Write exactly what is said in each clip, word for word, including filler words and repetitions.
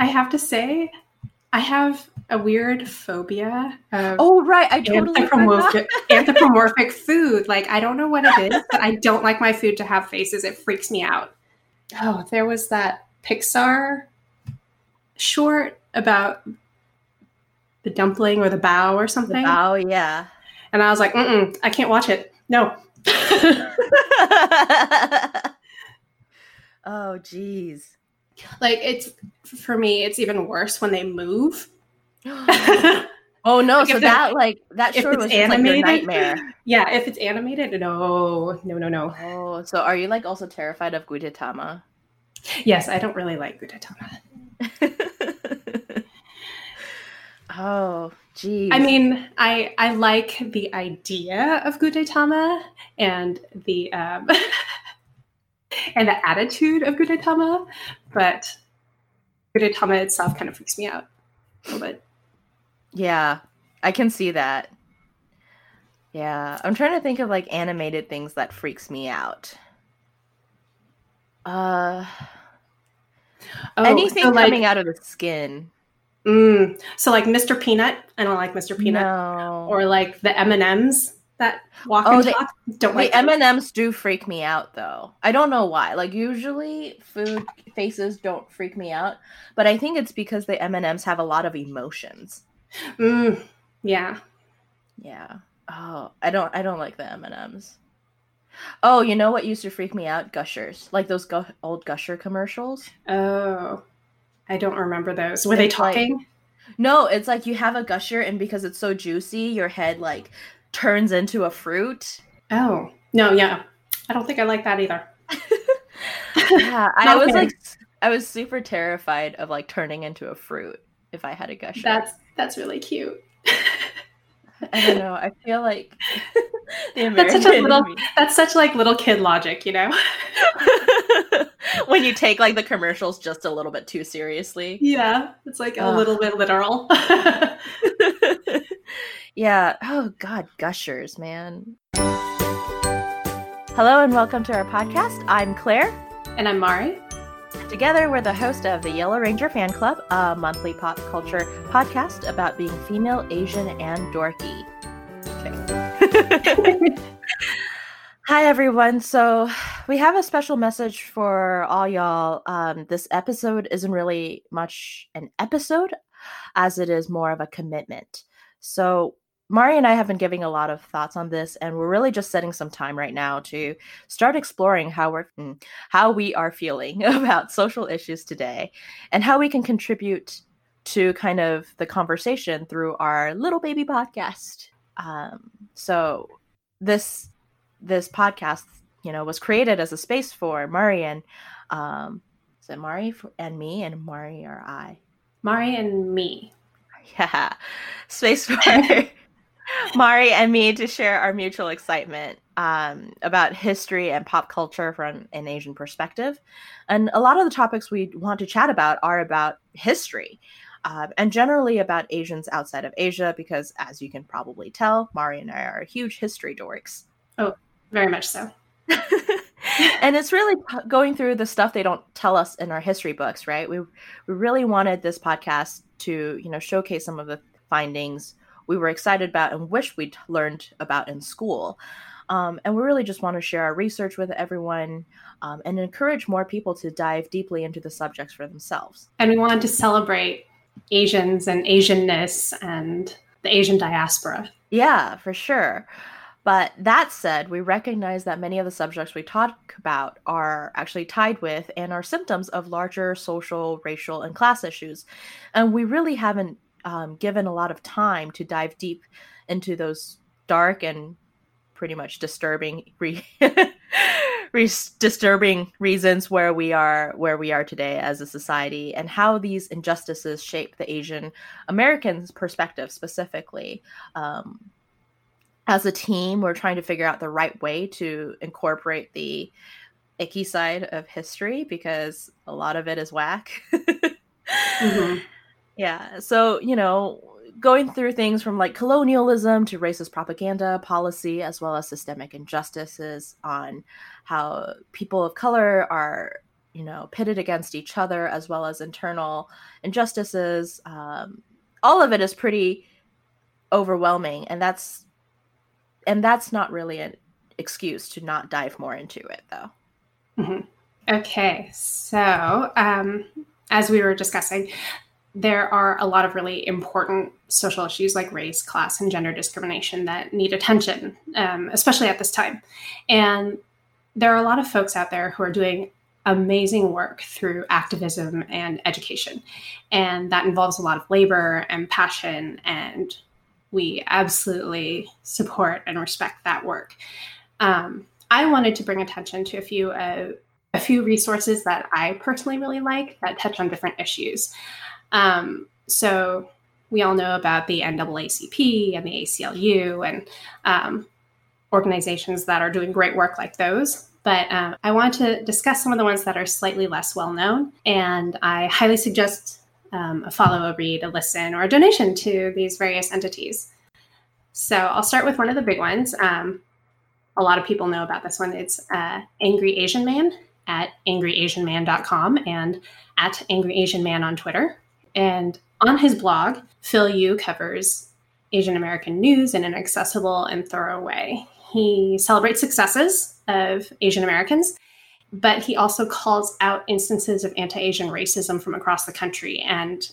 I have to say, I have a weird phobia of oh, right. I totally anthropomorphic, anthropomorphic food. Like, I don't know what it is, but I don't like my food to have faces. It freaks me out. Oh, there was that Pixar short about the dumpling or the bao or something. The bao, yeah. And I was like, mm-mm, I can't watch it. No. Oh, geez. Like, it's, for me, it's even worse when they move. Oh, no. Like so that, like, that short was just like your nightmare. Yeah, if it's animated, no, no, no, no. Oh, so are you, like, also terrified of Gudetama? Yes, I don't really like Gudetama. Oh, geez. I mean, I I like the idea of Gudetama and the... Um, and the attitude of Gudetama, but Gudetama itself kind of freaks me out a little bit. Yeah, I can see that. Yeah, I'm trying to think of like animated things that freaks me out. Uh, oh, anything so coming like, out of the skin. Mm, so like Mister Peanut, I don't like Mister Peanut, no. Or like the M and M's. That walk and oh, they, talk don't like the M and M's do freak me out though. I don't know why. Like usually food faces don't freak me out, but I think it's because the M and M's have a lot of emotions. Mm, yeah. Yeah. Oh, I don't I don't like the M and M's. Oh, you know what used to freak me out? Gushers. Like those gu- old Gusher commercials. Oh. I don't remember those. Were it's they talking? Like, no, it's like you have a Gusher and because it's so juicy, your head like turns into a fruit. Oh, no, yeah. I don't think I like that either. Yeah, I was like, I was super terrified of like turning into a fruit if I had a Gusher. That's that's really cute. I don't know. I feel like the American that's such a little me. That's such like little kid logic, you know? When you take like the commercials just a little bit too seriously. Yeah, it's like uh. a little bit literal. Yeah. Oh, God. Gushers, man. Hello and welcome to our podcast. I'm Claire. And I'm Mari. Together, we're the host of the Yellow Ranger Fan Club, a monthly pop culture podcast about being female, Asian, and dorky. Okay. Hi, everyone. So we have a special message for all y'all. Um, this episode isn't really much an episode as it is more of a commitment. So Mari and I have been giving a lot of thoughts on this, and we're really just setting some time right now to start exploring how we're how we are feeling about social issues today and how we can contribute to kind of the conversation through our little baby podcast. Um, so this this podcast, you know, was created as a space for Mari and um, so Mari and me and Mari or I, Mari and me. Yeah, space for Mari and me to share our mutual excitement um, about history and pop culture from an Asian perspective. And a lot of the topics we want to chat about are about history uh, and generally about Asians outside of Asia, because as you can probably tell, Mari and I are huge history dorks. Oh, very much so. And it's really p- going through the stuff they don't tell us in our history books, right? We we really wanted this podcast to, you know, showcase some of the findings we were excited about and wish we'd learned about in school. Um, and we really just want to share our research with everyone um, and encourage more people to dive deeply into the subjects for themselves. And we wanted to celebrate Asians and Asianness and the Asian diaspora. Yeah, for sure. But that said, we recognize that many of the subjects we talk about are actually tied with and are symptoms of larger social, racial, and class issues. And we really haven't um, given a lot of time to dive deep into those dark and pretty much disturbing re- re- disturbing reasons where we are where we are today as a society and how these injustices shape the Asian Americans' perspective specifically. Um, As a team, we're trying to figure out the right way to incorporate the icky side of history because a lot of it is whack. Mm-hmm. Yeah. So, you know, going through things from like colonialism to racist propaganda policy, as well as systemic injustices on how people of color are, you know, pitted against each other, as well as internal injustices. Um, all of it is pretty overwhelming, and that's and that's not really an excuse to not dive more into it, though. Mm-hmm. Okay, so um, as we were discussing, there are a lot of really important social issues like race, class, and gender discrimination that need attention, um, especially at this time. And there are a lot of folks out there who are doing amazing work through activism and education. And that involves a lot of labor and passion, and we absolutely support and respect that work. Um, I wanted to bring attention to a few, uh, a few resources that I personally really like that touch on different issues. Um, so we all know about the N double A C P and the A C L U and um, organizations that are doing great work like those. But um, I want to discuss some of the ones that are slightly less well-known. And I highly suggest um, a follow, a read, a listen, or a donation to these various entities. So I'll start with one of the big ones. Um, a lot of people know about this one. It's uh, Angry Asian Man at angry asian man dot com and at Angry Asian Man on Twitter. And on his blog, Phil Yu covers Asian American news in an accessible and thorough way. He celebrates successes of Asian Americans, but he also calls out instances of anti-Asian racism from across the country. And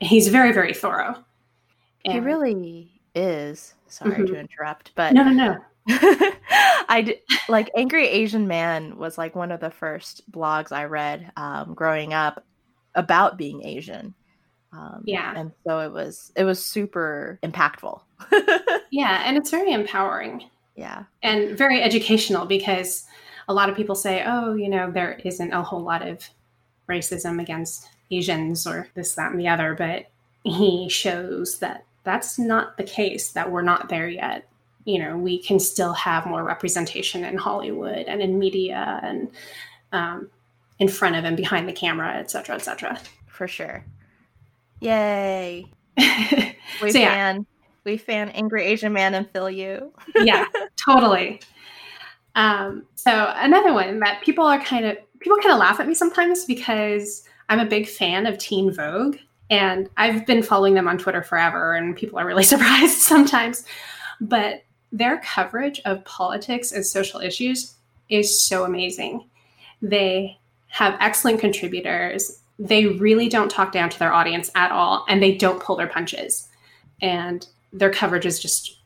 he's very, very thorough. And he really is. Sorry mm-hmm. to interrupt, but no, no, no. I did, like Angry Asian Man was like one of the first blogs I read um, growing up about being Asian. Um, yeah. And so it was, it was super impactful. Yeah. And it's very empowering. Yeah. And very educational, because a lot of people say, oh, you know, there isn't a whole lot of racism against Asians or this, that, and the other. But he shows that that's not the case, that we're not there yet. You know, we can still have more representation in Hollywood and in media and um, in front of and behind the camera, et cetera, et cetera. For sure. Yay. We so, fan. Yeah. We fan Angry Asian Man and Phil Yu. Yeah, totally. Um, so another one that people are kind of, people kind of laugh at me sometimes because I'm a big fan of Teen Vogue, and I've been following them on Twitter forever, and people are really surprised sometimes. But their coverage of politics and social issues is so amazing. They have excellent contributors. They really don't talk down to their audience at all, and they don't pull their punches. And their coverage is just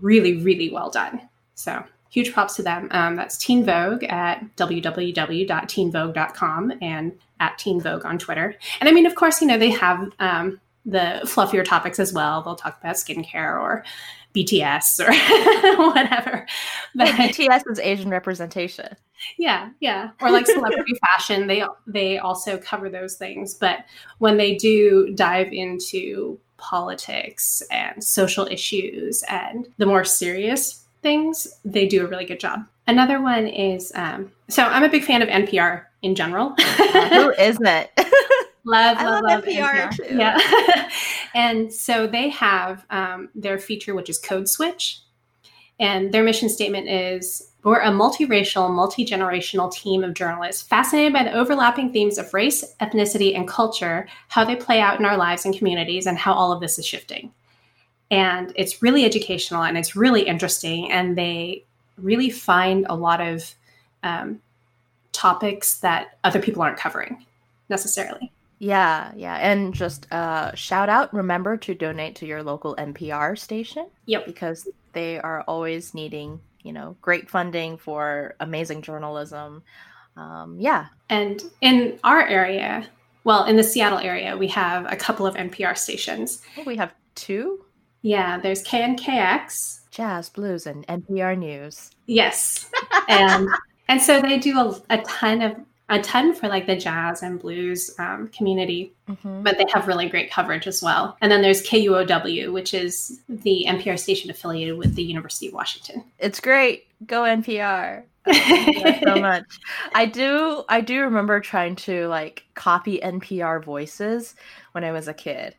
really, really well done. So huge props to them. Um, that's Teen Vogue at w w w dot teen vogue dot com and at Teen Vogue on Twitter. And I mean, of course, you know, they have um, the fluffier topics as well. They'll talk about skincare or B T S or whatever. But hey, B T S is Asian representation. Yeah, yeah. Or like celebrity fashion. They they also cover those things. But when they do dive into politics and social issues and the more serious things, they do a really good job. Another one is, um, so I'm a big fan of N P R in general. Who isn't? Love, love, I love, love N P R, N P R too. Yeah. And so they have um, their feature, which is Code Switch. And their mission statement is, we're a multiracial, multi-generational team of journalists fascinated by the overlapping themes of race, ethnicity, and culture, how they play out in our lives and communities, and how all of this is shifting. And it's really educational, and it's really interesting. And they really find a lot of um, topics that other people aren't covering necessarily. Yeah, yeah. And just uh, shout out, remember to donate to your local N P R station. Yep. Because they are always needing, you know, great funding for amazing journalism. Um, yeah. And in our area, well, in the Seattle area, we have a couple of N P R stations. Oh, we have two? Yeah, there's K N K X. Jazz, Blues, and N P R News. Yes. And and so they do a, a ton of a ton for like the jazz and blues um, community, mm-hmm. but they have really great coverage as well. And then there's K U O W, which is the N P R station affiliated with the University of Washington. It's great. Go N P R. Thank you so much. I do, I do remember trying to like copy N P R voices when I was a kid.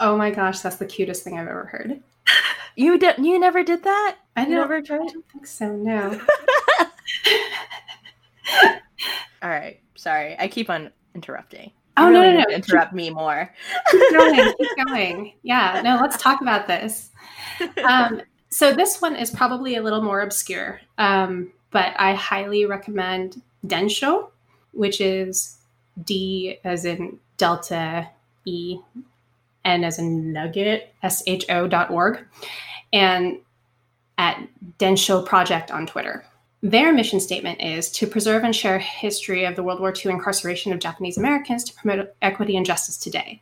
Oh my gosh, that's the cutest thing I've ever heard. You did, you never did that? I you never tried. I don't think so, no. All right. Sorry, I keep on interrupting. Oh, really no, no, no. Interrupt me more. Keep going. Keep going. Yeah, no, let's talk about this. Um, so this one is probably a little more obscure, um, but I highly recommend Densho, which is D as in Delta, E, N as in Nugget, S H O dot org, and at Densho Project on Twitter. Their mission statement is to preserve and share history of the World War Two incarceration of Japanese Americans to promote equity and justice today.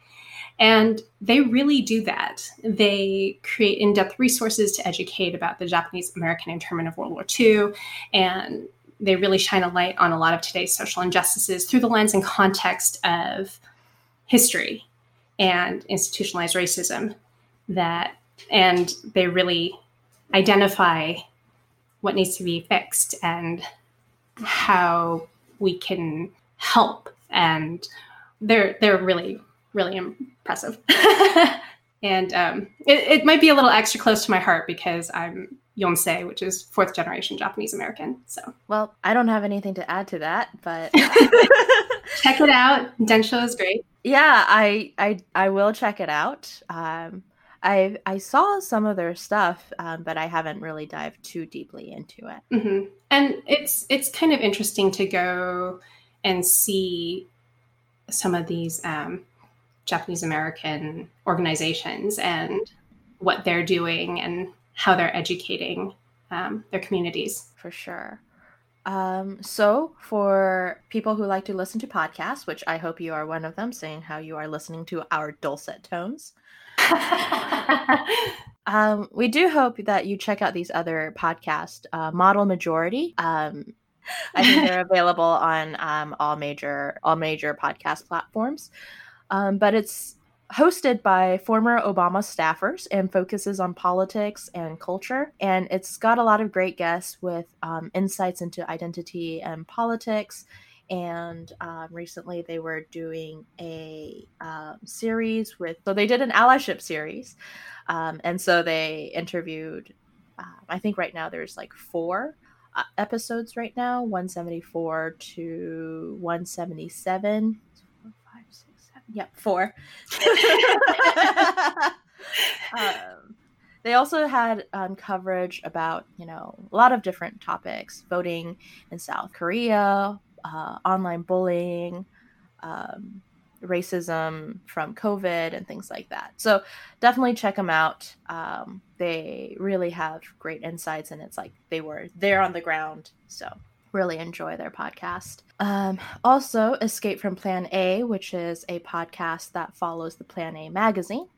And they really do that. They create in-depth resources to educate about the Japanese American internment of World War Two. And they really shine a light on a lot of today's social injustices through the lens and context of history and institutionalized racism. That, and they really identify what needs to be fixed and how we can help. And they're they're really, really impressive. And um, it, it might be a little extra close to my heart because I'm Yonsei, which is fourth generation Japanese American. So, well, I don't have anything to add to that, but check it out. Densho is great. Yeah, I I I will check it out. Um, I I saw some of their stuff, um, but I haven't really dived too deeply into it. Mm-hmm. And it's it's kind of interesting to go and see some of these um, Japanese American organizations and what they're doing and how they're educating um, their communities. For sure. Um, so for people who like to listen to podcasts, which I hope you are one of them, seeing how you are listening to our dulcet tones. um, we do hope that you check out these other podcasts, uh, Model Majority. Um, I think they're available on um, all major all major podcast platforms. Um, but it's hosted by former Obama staffers and focuses on politics and culture. And it's got a lot of great guests with um, insights into identity and politics. And um, recently they were doing a um, series with, so they did an allyship series. Um, and so they interviewed, uh, I think right now there's like four uh, episodes right now, one seventy-four to one seventy-seven. Four, five, six, seven. Yep, four. um, They also had um, coverage about, you know, a lot of different topics, voting in South Korea, Uh, online bullying, um, racism from COVID, and things like that. So definitely check them out. Um, they really have great insights, and it's like they were there on the ground. So really enjoy their podcast. Um, also, Escape from Plan A, which is a podcast that follows the Plan A magazine,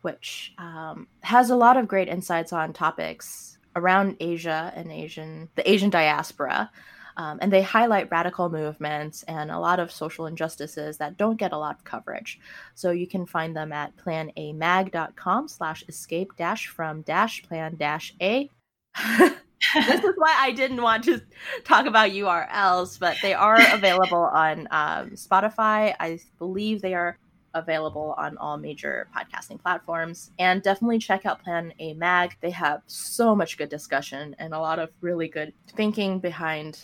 which um, has a lot of great insights on topics around Asia and Asian, the Asian diaspora. Um, and they highlight radical movements and a lot of social injustices that don't get a lot of coverage. So you can find them at planamag.com slash escape dash from dash plan dash A. This is why I didn't want to talk about U R Ls, but they are available on um, Spotify. I believe they are available on all major podcasting platforms. And definitely check out Plan A Mag. They have so much good discussion and a lot of really good thinking behind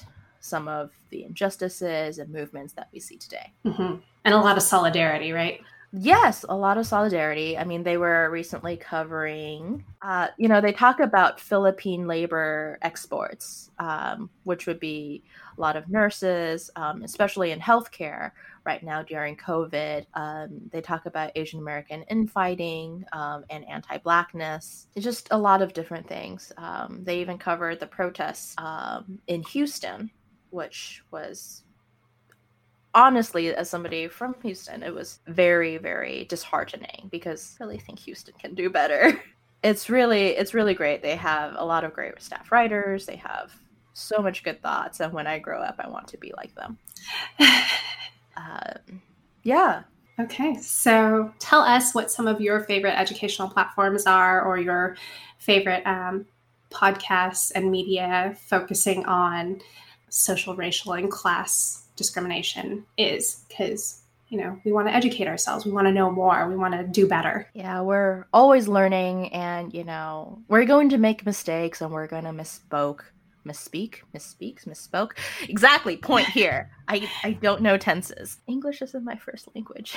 some of the injustices and movements that we see today. Mm-hmm. And a lot of solidarity, right? Yes, a lot of solidarity. I mean, they were recently covering, uh, you know, they talk about Philippine labor exports, um, which would be a lot of nurses, um, especially in healthcare right now during COVID. Um, they talk about Asian American infighting um, and anti-Blackness. It's just a lot of different things. Um, they even covered the protests um, in Houston, which was... honestly, as somebody from Houston, it was very, very disheartening because I really think Houston can do better. It's really, it's really great. They have a lot of great staff writers. They have so much good thoughts. And when I grow up, I want to be like them. um, yeah. Okay. So tell us what some of your favorite educational platforms are or your favorite um, podcasts and media focusing on social, racial, and class discrimination is, because, you know, we want to educate ourselves. We want to know more. We want to do better. Yeah, we're always learning, and, you know, we're going to make mistakes and we're going to misspoke misspeak, misspeaks, misspoke. Exactly. Point here. I, I don't know tenses. English isn't my first language.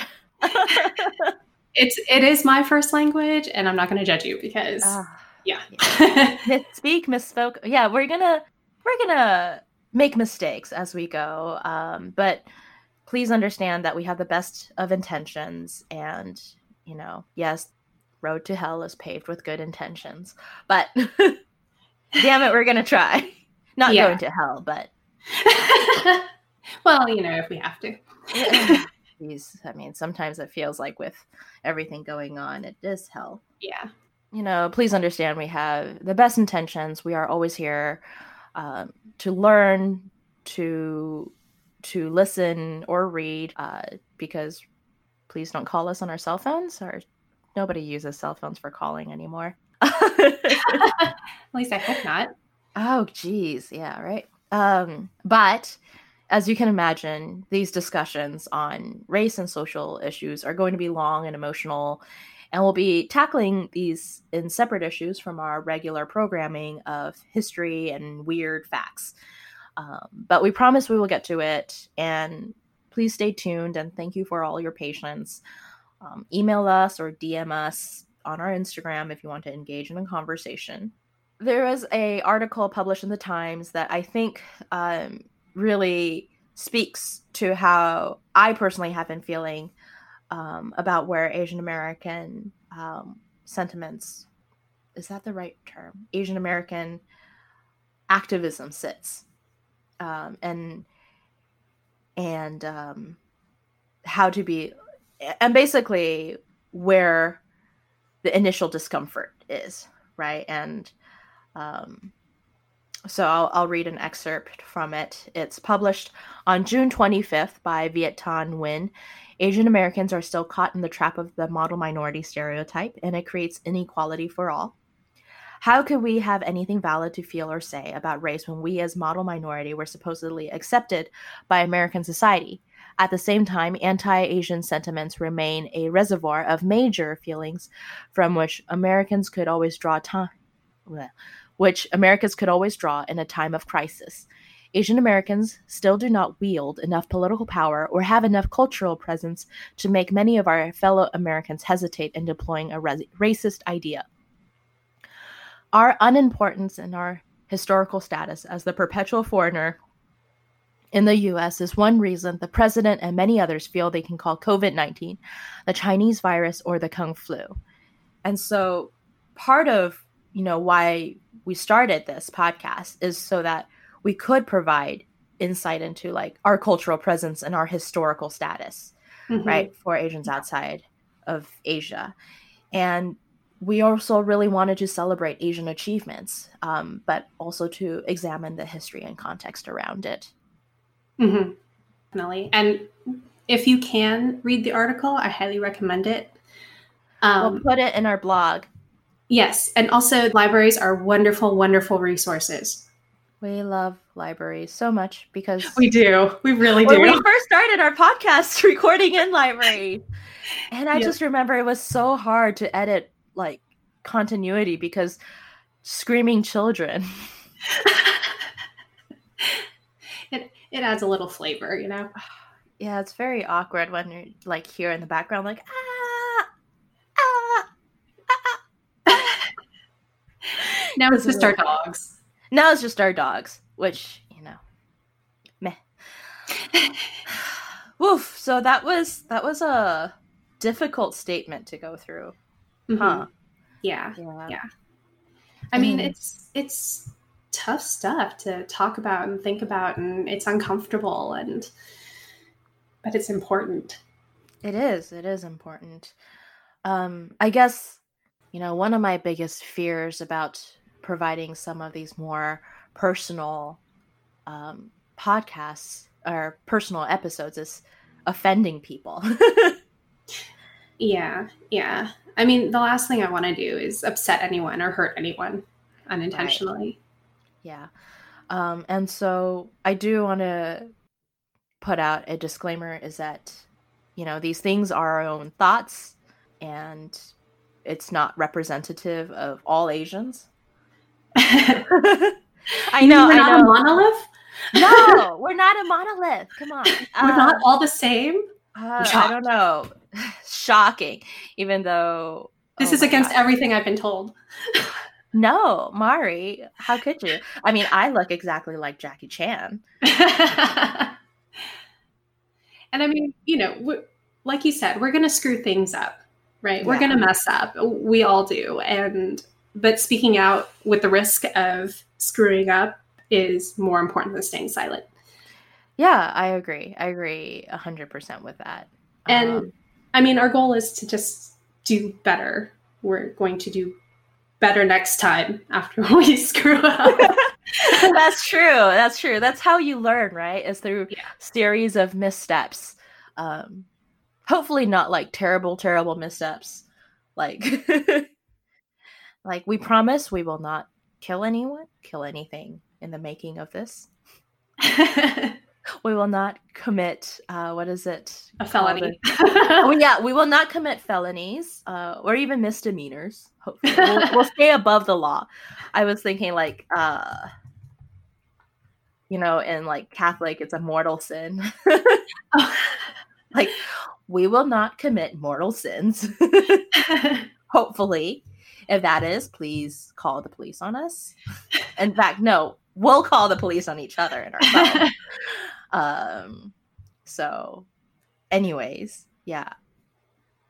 It's it is my first language, and I'm not going to judge you because uh, yeah, yeah. misspeak, misspoke. Yeah, we're gonna we're gonna make mistakes as we go, um, but please understand that we have the best of intentions, and you know, yes, road to hell is paved with good intentions, but damn it, we're gonna try. Not yeah. going to hell, but well, you know, if we have to. I mean, sometimes it feels like with everything going on, it is hell. Yeah. You know, please understand we have the best intentions. We are always here um, to learn, to to listen or read, uh, because please don't call us on our cell phones. Or nobody uses cell phones for calling anymore. At least I hope not. Oh, geez. Yeah, right. Um, but... As you can imagine, these discussions on race and social issues are going to be long and emotional, and we'll be tackling these in separate issues from our regular programming of history and weird facts. Um, but we promise we will get to it, and please stay tuned, and thank you for all your patience. Um, email us or D M us on our Instagram if you want to engage in a conversation. There was an article published in the Times that I think... Um, really speaks to how I personally have been feeling um, about where Asian American um, sentiments, is that the right term? Asian American activism sits um, and, and um, how to be, and basically where the initial discomfort is, right? And, um, So I'll, I'll read an excerpt from it. It's published on June twenty-fifth by Viet Thanh Nguyen. Asian Americans are still caught in the trap of the model minority stereotype, and it creates inequality for all. How could we have anything valid to feel or say about race when we as model minority were supposedly accepted by American society? At the same time, anti-Asian sentiments remain a reservoir of major feelings from which Americans could always draw time. Blech. which Americans could always draw in a time of crisis. Asian Americans still do not wield enough political power or have enough cultural presence to make many of our fellow Americans hesitate in deploying a res- racist idea. Our unimportance and our historical status as the perpetual foreigner in the U S is one reason the president and many others feel they can call COVID nineteen the Chinese virus or the Kung flu. And so part of, you know, why we started this podcast is so that we could provide insight into like our cultural presence and our historical status, mm-hmm. right, for Asians outside of Asia. And we also really wanted to celebrate Asian achievements, um, but also to examine the history and context around it. Mm-hmm. Definitely. And if you can read the article, I highly recommend it. Um, we'll put it in our blog. Yes. And also libraries are wonderful, wonderful resources. We love libraries so much because we do. We really do. When we first started our podcast recording in library. And I yeah. just remember it was so hard to edit like continuity because screaming children. it it adds a little flavor, you know? Yeah, it's very awkward when you're like here in the background, like, ah. Now it's just our dogs. Now it's just our dogs, which, you know, meh. Woof. So that was that was a difficult statement to go through. Mm-hmm. Huh. Yeah. Yeah. yeah. I mm. mean, it's it's tough stuff to talk about and think about, and it's uncomfortable, and but it's important. It is. It is important. Um, I guess, you know, one of my biggest fears about providing some of these more personal um, podcasts or personal episodes is offending people. yeah, yeah. I mean, the last thing I want to do is upset anyone or hurt anyone unintentionally. Right. Yeah. Um, and so I do want to put out a disclaimer is that, you know, these things are our own thoughts, and it's not representative of all Asians. I know. We're not I know. a monolith? No, we're not a monolith. Come on. We're um, not all the same? Uh, I don't know. Shocking. Even though... This oh is against God. everything I've been told. No, Mari, how could you? I mean, I look exactly like Jackie Chan. And I mean, you know, like you said, we're going to screw things up, right? Yeah. We're going to mess up. We all do. And but speaking out with the risk of screwing up is more important than staying silent. Yeah, I agree. I agree one hundred percent with that. And um, I mean, our goal is to just do better. We're going to do better next time after we screw up. That's true. That's true. That's how you learn, right? Is through yeah. series of missteps. Um, hopefully not like terrible, terrible missteps. Like, like we promise we will not kill anyone, kill anything in the making of this. We will not commit, uh, what is it? A felony. Oh, yeah, we will not commit felonies uh, or even misdemeanors. Hopefully, we'll, we'll stay above the law. I was thinking like, uh, you know, in like Catholic, it's a mortal sin. Like, we will not commit mortal sins. Hopefully. If that is, please call the police on us. In fact, no, we'll call the police on each other and ourselves. Um, so anyways, yeah.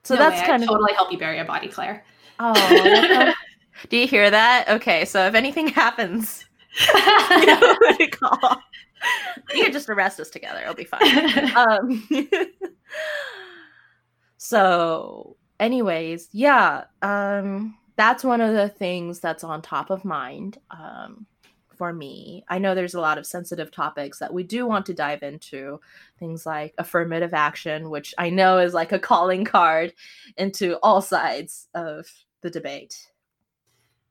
So no that's way, kind I of totally help you bury a body, Claire. Oh, that's... Do you hear that? Okay. So if anything happens, you know who to call. You can just arrest us together. It'll be fine. Um, so anyways, yeah. Um, that's one of the things that's on top of mind. Um, for me, I know there's a lot of sensitive topics that we do want to dive into, things like affirmative action, which I know is like a calling card into all sides of the debate.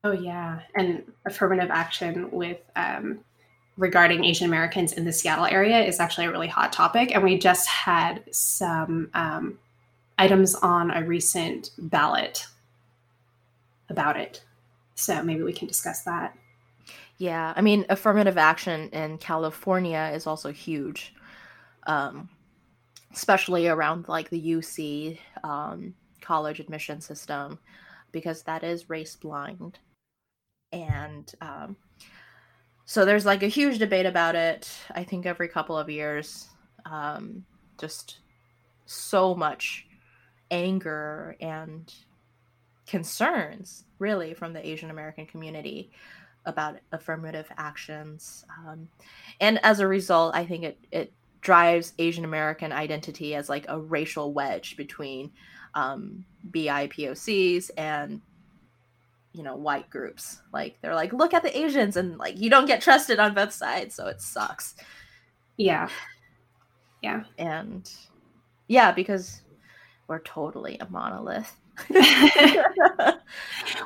Oh yeah. And affirmative action with um, regarding Asian Americans in the Seattle area is actually a really hot topic. And we just had some um, items on a recent ballot about it. So maybe we can discuss that. Yeah, I mean, affirmative action in California is also huge, um, especially around like the U C um, college admission system, because that is race blind. And um, so there's like a huge debate about it, I think, every couple of years. Um, just so much anger and concerns, really, from the Asian American community about affirmative actions. Um, and as a result, I think it, it drives Asian American identity as like a racial wedge between um, B I P O Cs and, you know, white groups. Like they're like, look at the Asians, and like, you don't get trusted on both sides. So it sucks. Yeah. Yeah. And yeah, because we're totally a monolith.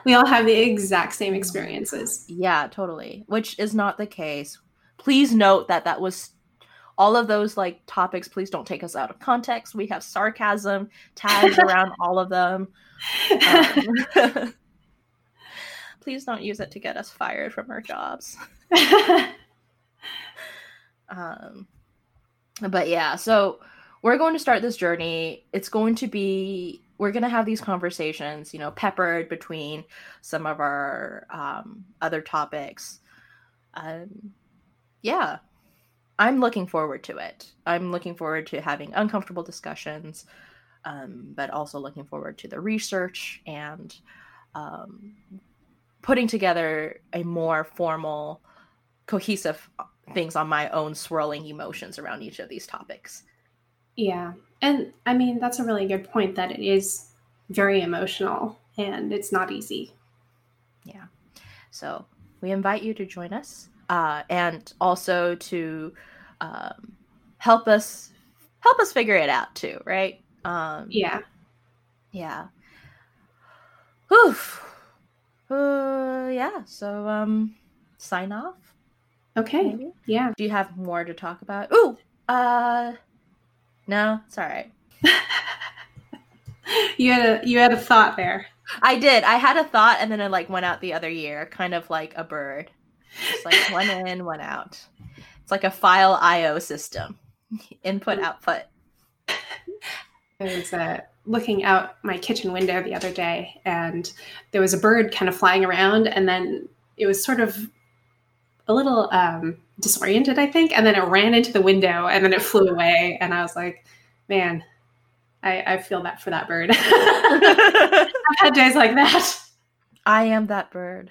We all have the exact same experiences. Yeah, totally. Which is not the case. Please note that that was all of those like topics. Please don't take us out of context. We have sarcasm tags around all of them. Um, please don't use it to get us fired from our jobs. um, but yeah, so we're going to start this journey. It's going to be. We're going to have these conversations, you know, peppered between some of our um, other topics. Um, yeah, I'm looking forward to it. I'm looking forward to having uncomfortable discussions, um, but also looking forward to the research and um, putting together a more formal, cohesive things on my own swirling emotions around each of these topics. Yeah. And I mean, that's a really good point that it is very emotional and it's not easy. Yeah. So we invite you to join us uh, and also to um, help us help us figure it out too, right? Um, yeah. Yeah. Oof. Uh, yeah. So um, sign off. Okay. Maybe. Yeah. Do you have more to talk about? Ooh. Uh. No, it's all right. you had a you had a thought there. I did. I had a thought, and then it like went out the other ear, kind of like a bird. It's like one in, one out. It's like a file I O system. Input, output. I was uh, looking out my kitchen window the other day, and there was a bird kind of flying around, and then it was sort of a little um, disoriented, I think, and then it ran into the window, and then it flew away, and I was like, man, I, I feel that for that bird. I've had days like that. I am that bird.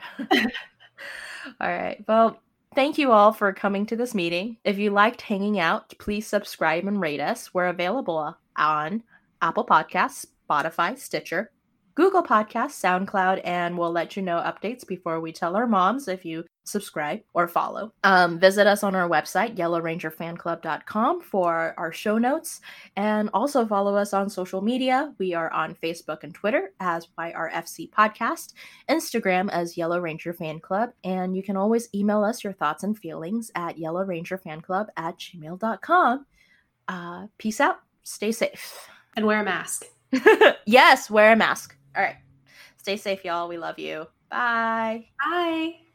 All right. Well, thank you all for coming to this meeting. If you liked hanging out, please subscribe and rate us. We're available on Apple Podcasts, Spotify, Stitcher, Google Podcasts, SoundCloud, and we'll let you know updates before we tell our moms if you subscribe or follow. Um, visit us on our website, yellow ranger fan club dot com, for our show notes, and also follow us on social media. We are on Facebook and Twitter as Y R F C Podcast, Instagram as Yellow Ranger Fan Club, and you can always email us your thoughts and feelings at yellow ranger fan club at gmail dot com. Uh, peace out. Stay safe. And wear a mask. Yes, wear a mask. All right. Stay safe, y'all. We love you. Bye. Bye.